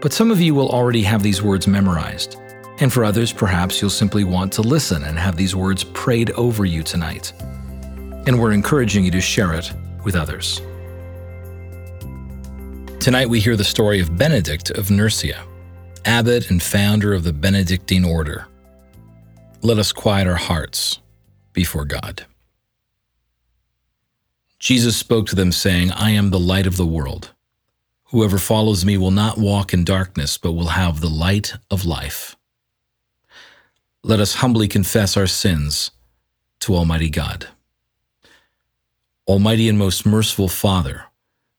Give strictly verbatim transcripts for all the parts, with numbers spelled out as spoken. But some of you will already have these words memorized. And for others, perhaps you'll simply want to listen and have these words prayed over you tonight. And we're encouraging you to share it with others. Tonight we hear the story of Benedict of Nursia, abbot and founder of the Benedictine order. Let us quiet our hearts before God. Jesus spoke to them, saying, "I am the light of the world. Whoever follows me will not walk in darkness, but will have the light of life." Let us humbly confess our sins to Almighty God. Almighty and most merciful Father,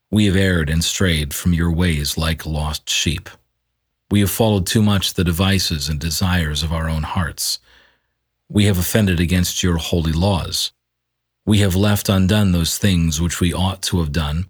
we have erred and strayed from your ways like lost sheep. We have followed too much the devices and desires of our own hearts. We have offended against your holy laws. We have left undone those things which we ought to have done,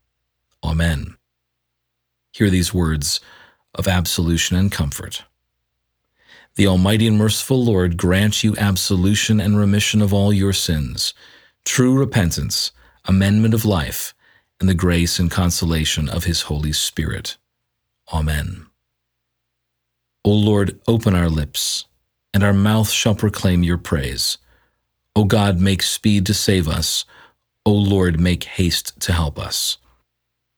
Amen. Hear these words of absolution and comfort. The Almighty and merciful Lord grant you absolution and remission of all your sins, true repentance, amendment of life, and the grace and consolation of his Holy Spirit. Amen. O Lord, open our lips, and our mouth shall proclaim your praise. O God, make speed to save us. O Lord, make haste to help us.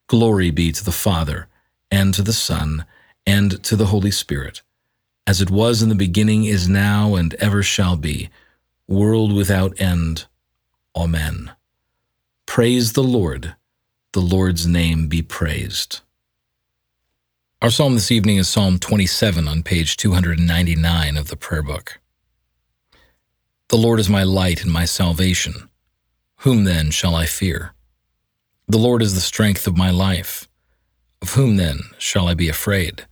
Glory be to the Father, and to the Son, and to the Holy Spirit, as it was in the beginning, is now, and ever shall be, world without end. Amen. Praise the Lord. The Lord's name be praised. Our psalm this evening is Psalm twenty-seven on page two hundred ninety-nine of the prayer book. The Lord is my light and my salvation. Whom then shall I fear? The Lord is the strength of my life. Of whom then shall I be afraid?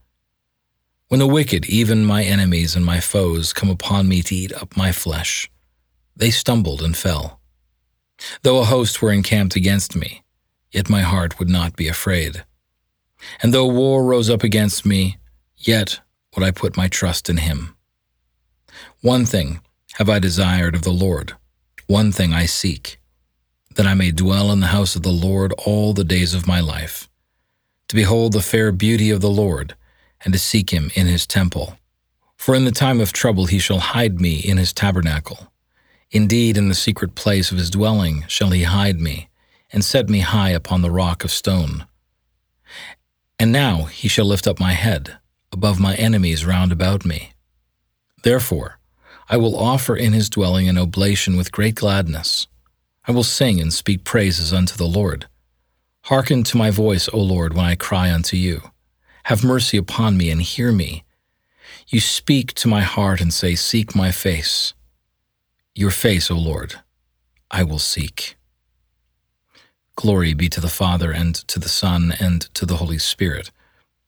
When the wicked, even my enemies and my foes, come upon me to eat up my flesh, they stumbled and fell. Though a host were encamped against me, yet my heart would not be afraid. And though war rose up against me, yet would I put my trust in him. One thing have I desired of the Lord, one thing I seek, that I may dwell in the house of the Lord all the days of my life, to behold the fair beauty of the Lord, and to seek him in his temple. For in the time of trouble he shall hide me in his tabernacle. Indeed, in the secret place of his dwelling shall he hide me, and set me high upon the rock of stone. And now he shall lift up my head above my enemies round about me. Therefore, I will offer in his dwelling an oblation with great gladness. I will sing and speak praises unto the Lord. Hearken to my voice, O Lord, when I cry unto you. Have mercy upon me and hear me. You speak to my heart and say, seek my face. Your face, O Lord, I will seek. Glory be to the Father, and to the Son, and to the Holy Spirit,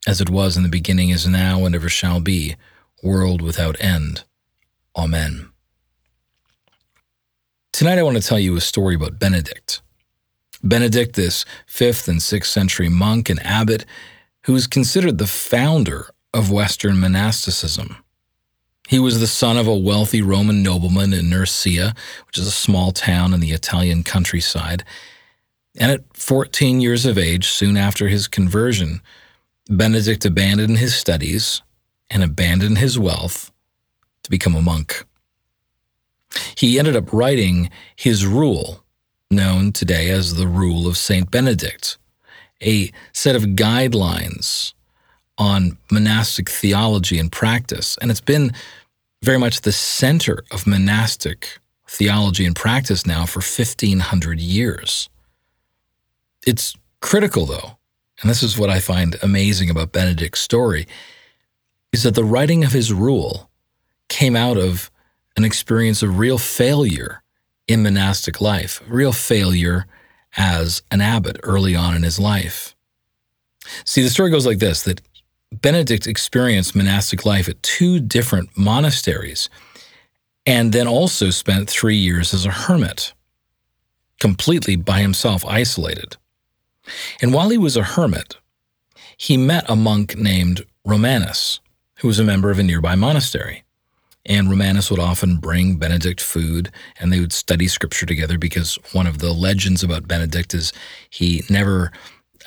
as it was in the beginning, is now, and ever shall be, world without end. Amen. Tonight I want to tell you a story about Benedict. Benedict, this fifth and sixth century monk and abbot, who is considered the founder of Western monasticism. He was the son of a wealthy Roman nobleman in Nursia, which is a small town in the Italian countryside. And at fourteen years of age, soon after his conversion, Benedict abandoned his studies and abandoned his wealth to become a monk. He ended up writing his rule, known today as the Rule of Saint Benedict, a set of guidelines on monastic theology and practice. And it's been very much the center of monastic theology and practice now for fifteen hundred years. It's critical, though, and this is what I find amazing about Benedict's story, is that the writing of his rule came out of an experience of real failure in monastic life, real failure as an abbot early on in his life. See, the story goes like this, that Benedict experienced monastic life at two different monasteries and then also spent three years as a hermit, completely by himself, isolated. And while he was a hermit, he met a monk named Romanus, who was a member of a nearby monastery. And Romanus would often bring Benedict food, and they would study scripture together, because one of the legends about Benedict is he never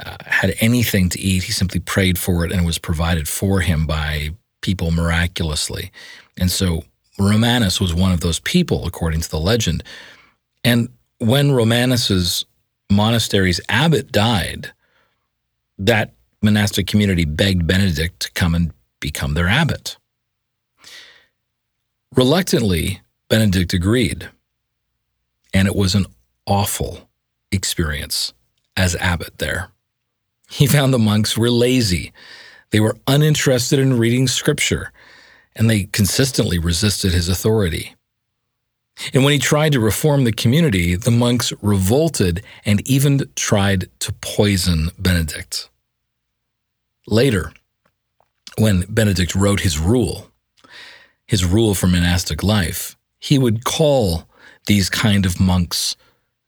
uh, had anything to eat. He simply prayed for it, and it was provided for him by people miraculously. And so Romanus was one of those people, according to the legend. And when Romanus's monastery's abbot died, that monastic community begged Benedict to come and become their abbot. Reluctantly, Benedict agreed, and it was an awful experience as abbot there. He found the monks were lazy, they were uninterested in reading scripture, and they consistently resisted his authority. And when he tried to reform the community, the monks revolted and even tried to poison Benedict. Later, when Benedict wrote his rule, his rule for monastic life, he would call these kind of monks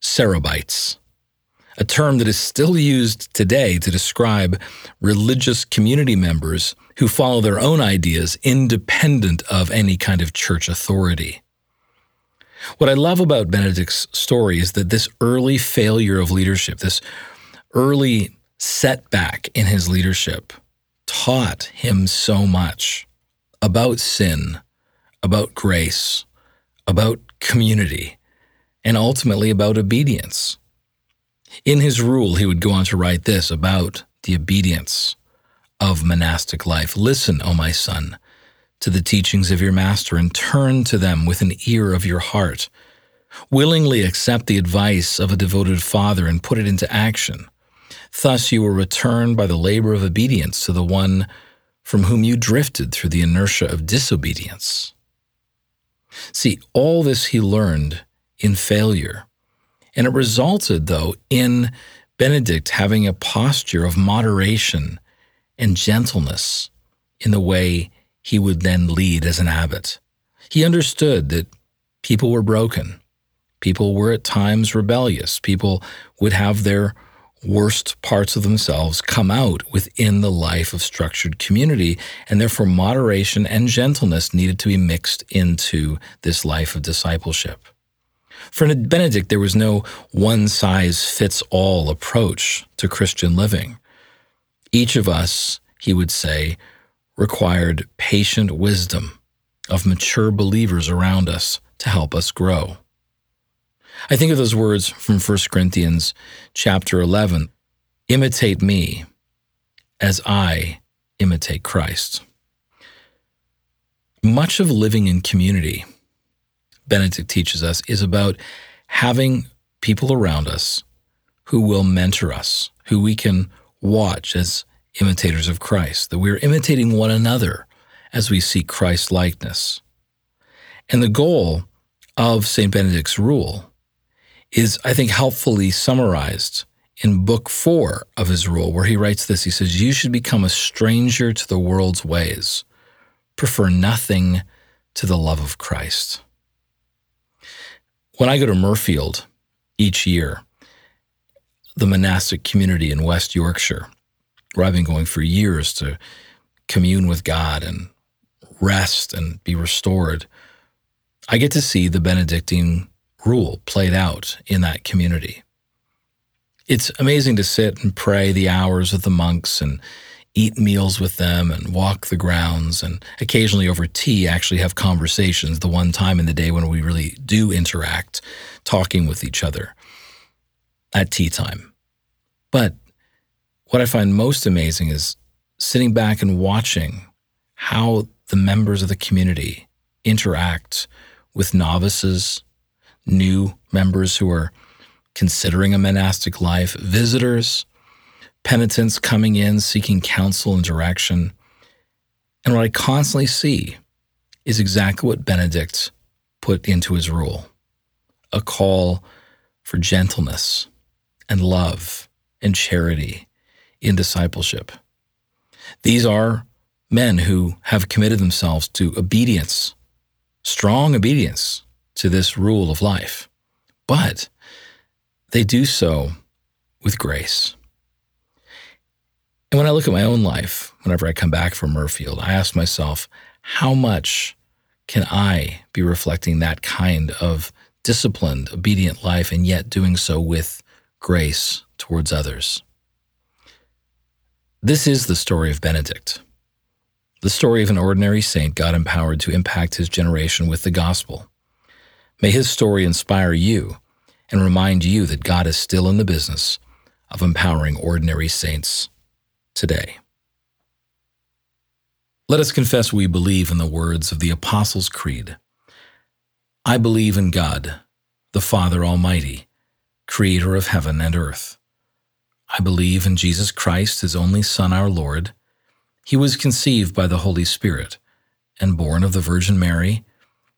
sarabaites, a term that is still used today to describe religious community members who follow their own ideas independent of any kind of church authority. What I love about Benedict's story is that this early failure of leadership, this early setback in his leadership, taught him so much about sin, about grace, about community, and ultimately about obedience. In his rule, he would go on to write this about the obedience of monastic life. Listen, O my son, to the teachings of your master and turn to them with an ear of your heart. Willingly accept the advice of a devoted father and put it into action. Thus you will return by the labor of obedience to the one from whom you drifted through the inertia of disobedience. See, all this he learned in failure, and it resulted, though, in Benedict having a posture of moderation and gentleness in the way he would then lead as an abbot. He understood that people were broken. People were at times rebellious. People would have their worst parts of themselves come out within the life of structured community, and therefore moderation and gentleness needed to be mixed into this life of discipleship. For Benedict, there was no one-size-fits-all approach to Christian living. Each of us, he would say, required patient wisdom of mature believers around us to help us grow. I think of those words from First Corinthians chapter eleven, imitate me as I imitate Christ. Much of living in community, Benedict teaches us, is about having people around us who will mentor us, who we can watch as imitators of Christ, that we're imitating one another as we seek Christ's likeness. And the goal of Saint Benedict's rule is, I think, helpfully summarized in book four of his rule, where he writes this. He says, you should become a stranger to the world's ways, prefer nothing to the love of Christ. When I go to Murfield each year, the monastic community in West Yorkshire, where I've been going for years to commune with God and rest and be restored, I get to see the Benedictine rule played out in that community. It's amazing to sit and pray the hours with the monks and eat meals with them and walk the grounds and occasionally over tea actually have conversations, the one time in the day when we really do interact, talking with each other at tea time. But what I find most amazing is sitting back and watching how the members of the community interact with novices, new members who are considering a monastic life, visitors, penitents coming in seeking counsel and direction. And what I constantly see is exactly what Benedict put into his rule, a call for gentleness and love and charity in discipleship. These are men who have committed themselves to obedience, strong obedience to this rule of life, but they do so with grace. And when I look at my own life, whenever I come back from Murfield, I ask myself, how much can I be reflecting that kind of disciplined, obedient life and yet doing so with grace towards others? This is the story of Benedict, the story of an ordinary saint God empowered to impact his generation with the gospel. May his story inspire you and remind you that God is still in the business of empowering ordinary saints today. Let us confess we believe in the words of the Apostles' Creed. I believe in God, the Father Almighty, creator of heaven and earth. I believe in Jesus Christ, his only Son, our Lord. He was conceived by the Holy Spirit and born of the Virgin Mary.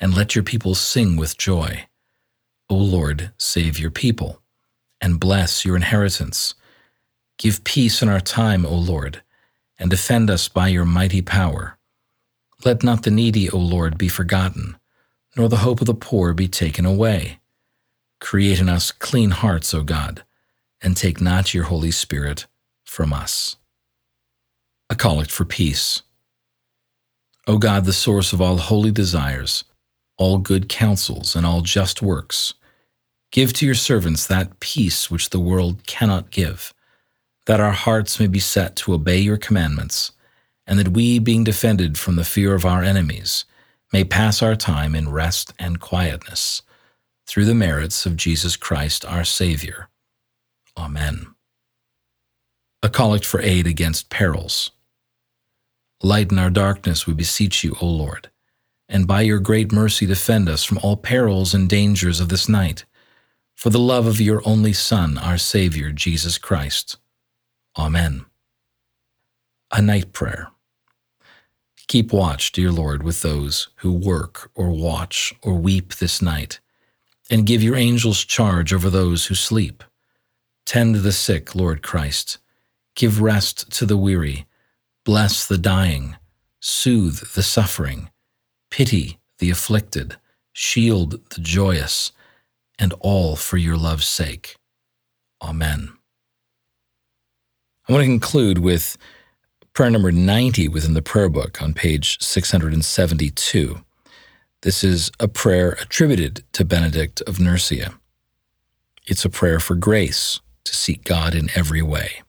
and let your people sing with joy. O Lord, save your people, and bless your inheritance. Give peace in our time, O Lord, and defend us by your mighty power. Let not the needy, O Lord, be forgotten, nor the hope of the poor be taken away. Create in us clean hearts, O God, and take not your Holy Spirit from us. A Collect for Peace. O God, the source of all holy desires, all good counsels, and all just works, give to your servants that peace which the world cannot give, that our hearts may be set to obey your commandments, and that we, being defended from the fear of our enemies, may pass our time in rest and quietness, through the merits of Jesus Christ our Savior. Amen. A Collect for Aid Against Perils. Lighten our darkness, we beseech you, O Lord, and by your great mercy defend us from all perils and dangers of this night, for the love of your only Son, our Savior, Jesus Christ. Amen. A Night Prayer. Keep watch, dear Lord, with those who work or watch or weep this night, and give your angels charge over those who sleep. Tend the sick, Lord Christ. Give rest to the weary. Bless the dying. Soothe the suffering. Pity the afflicted. Shield the joyous. And all for your love's sake. Amen. I want to conclude with prayer number ninety within the prayer book on page six hundred seventy-two. This is a prayer attributed to Benedict of Nursia. It's a prayer for grace to seek God in every way.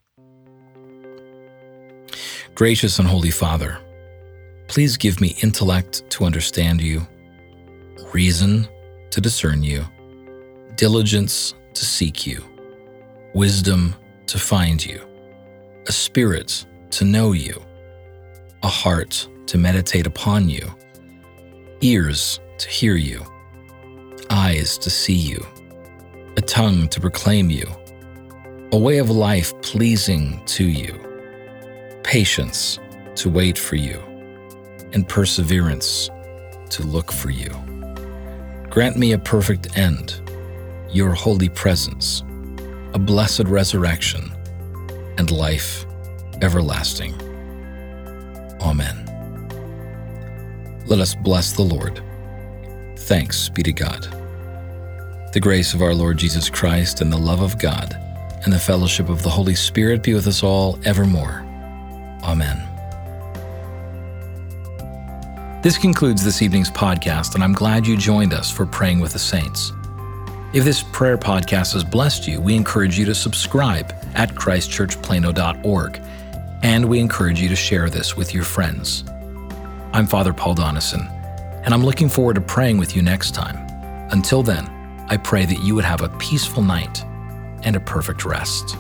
Gracious and Holy Father, please give me intellect to understand you, reason to discern you, diligence to seek you, wisdom to find you, a spirit to know you, a heart to meditate upon you, ears to hear you, eyes to see you, a tongue to proclaim you, a way of life pleasing to you, patience to wait for you, and perseverance to look for you. Grant me a perfect end, your holy presence, a blessed resurrection, and life everlasting. Amen. Let us bless the Lord. Thanks be to God. The grace of our Lord Jesus Christ and the love of God and the fellowship of the Holy Spirit be with us all evermore. Amen. This concludes this evening's podcast, and I'm glad you joined us for Praying with the Saints. If this prayer podcast has blessed you, we encourage you to subscribe at Christ Church Plano dot org, and we encourage you to share this with your friends. I'm Father Paul Donison, and I'm looking forward to praying with you next time. Until then, I pray that you would have a peaceful night and a perfect rest.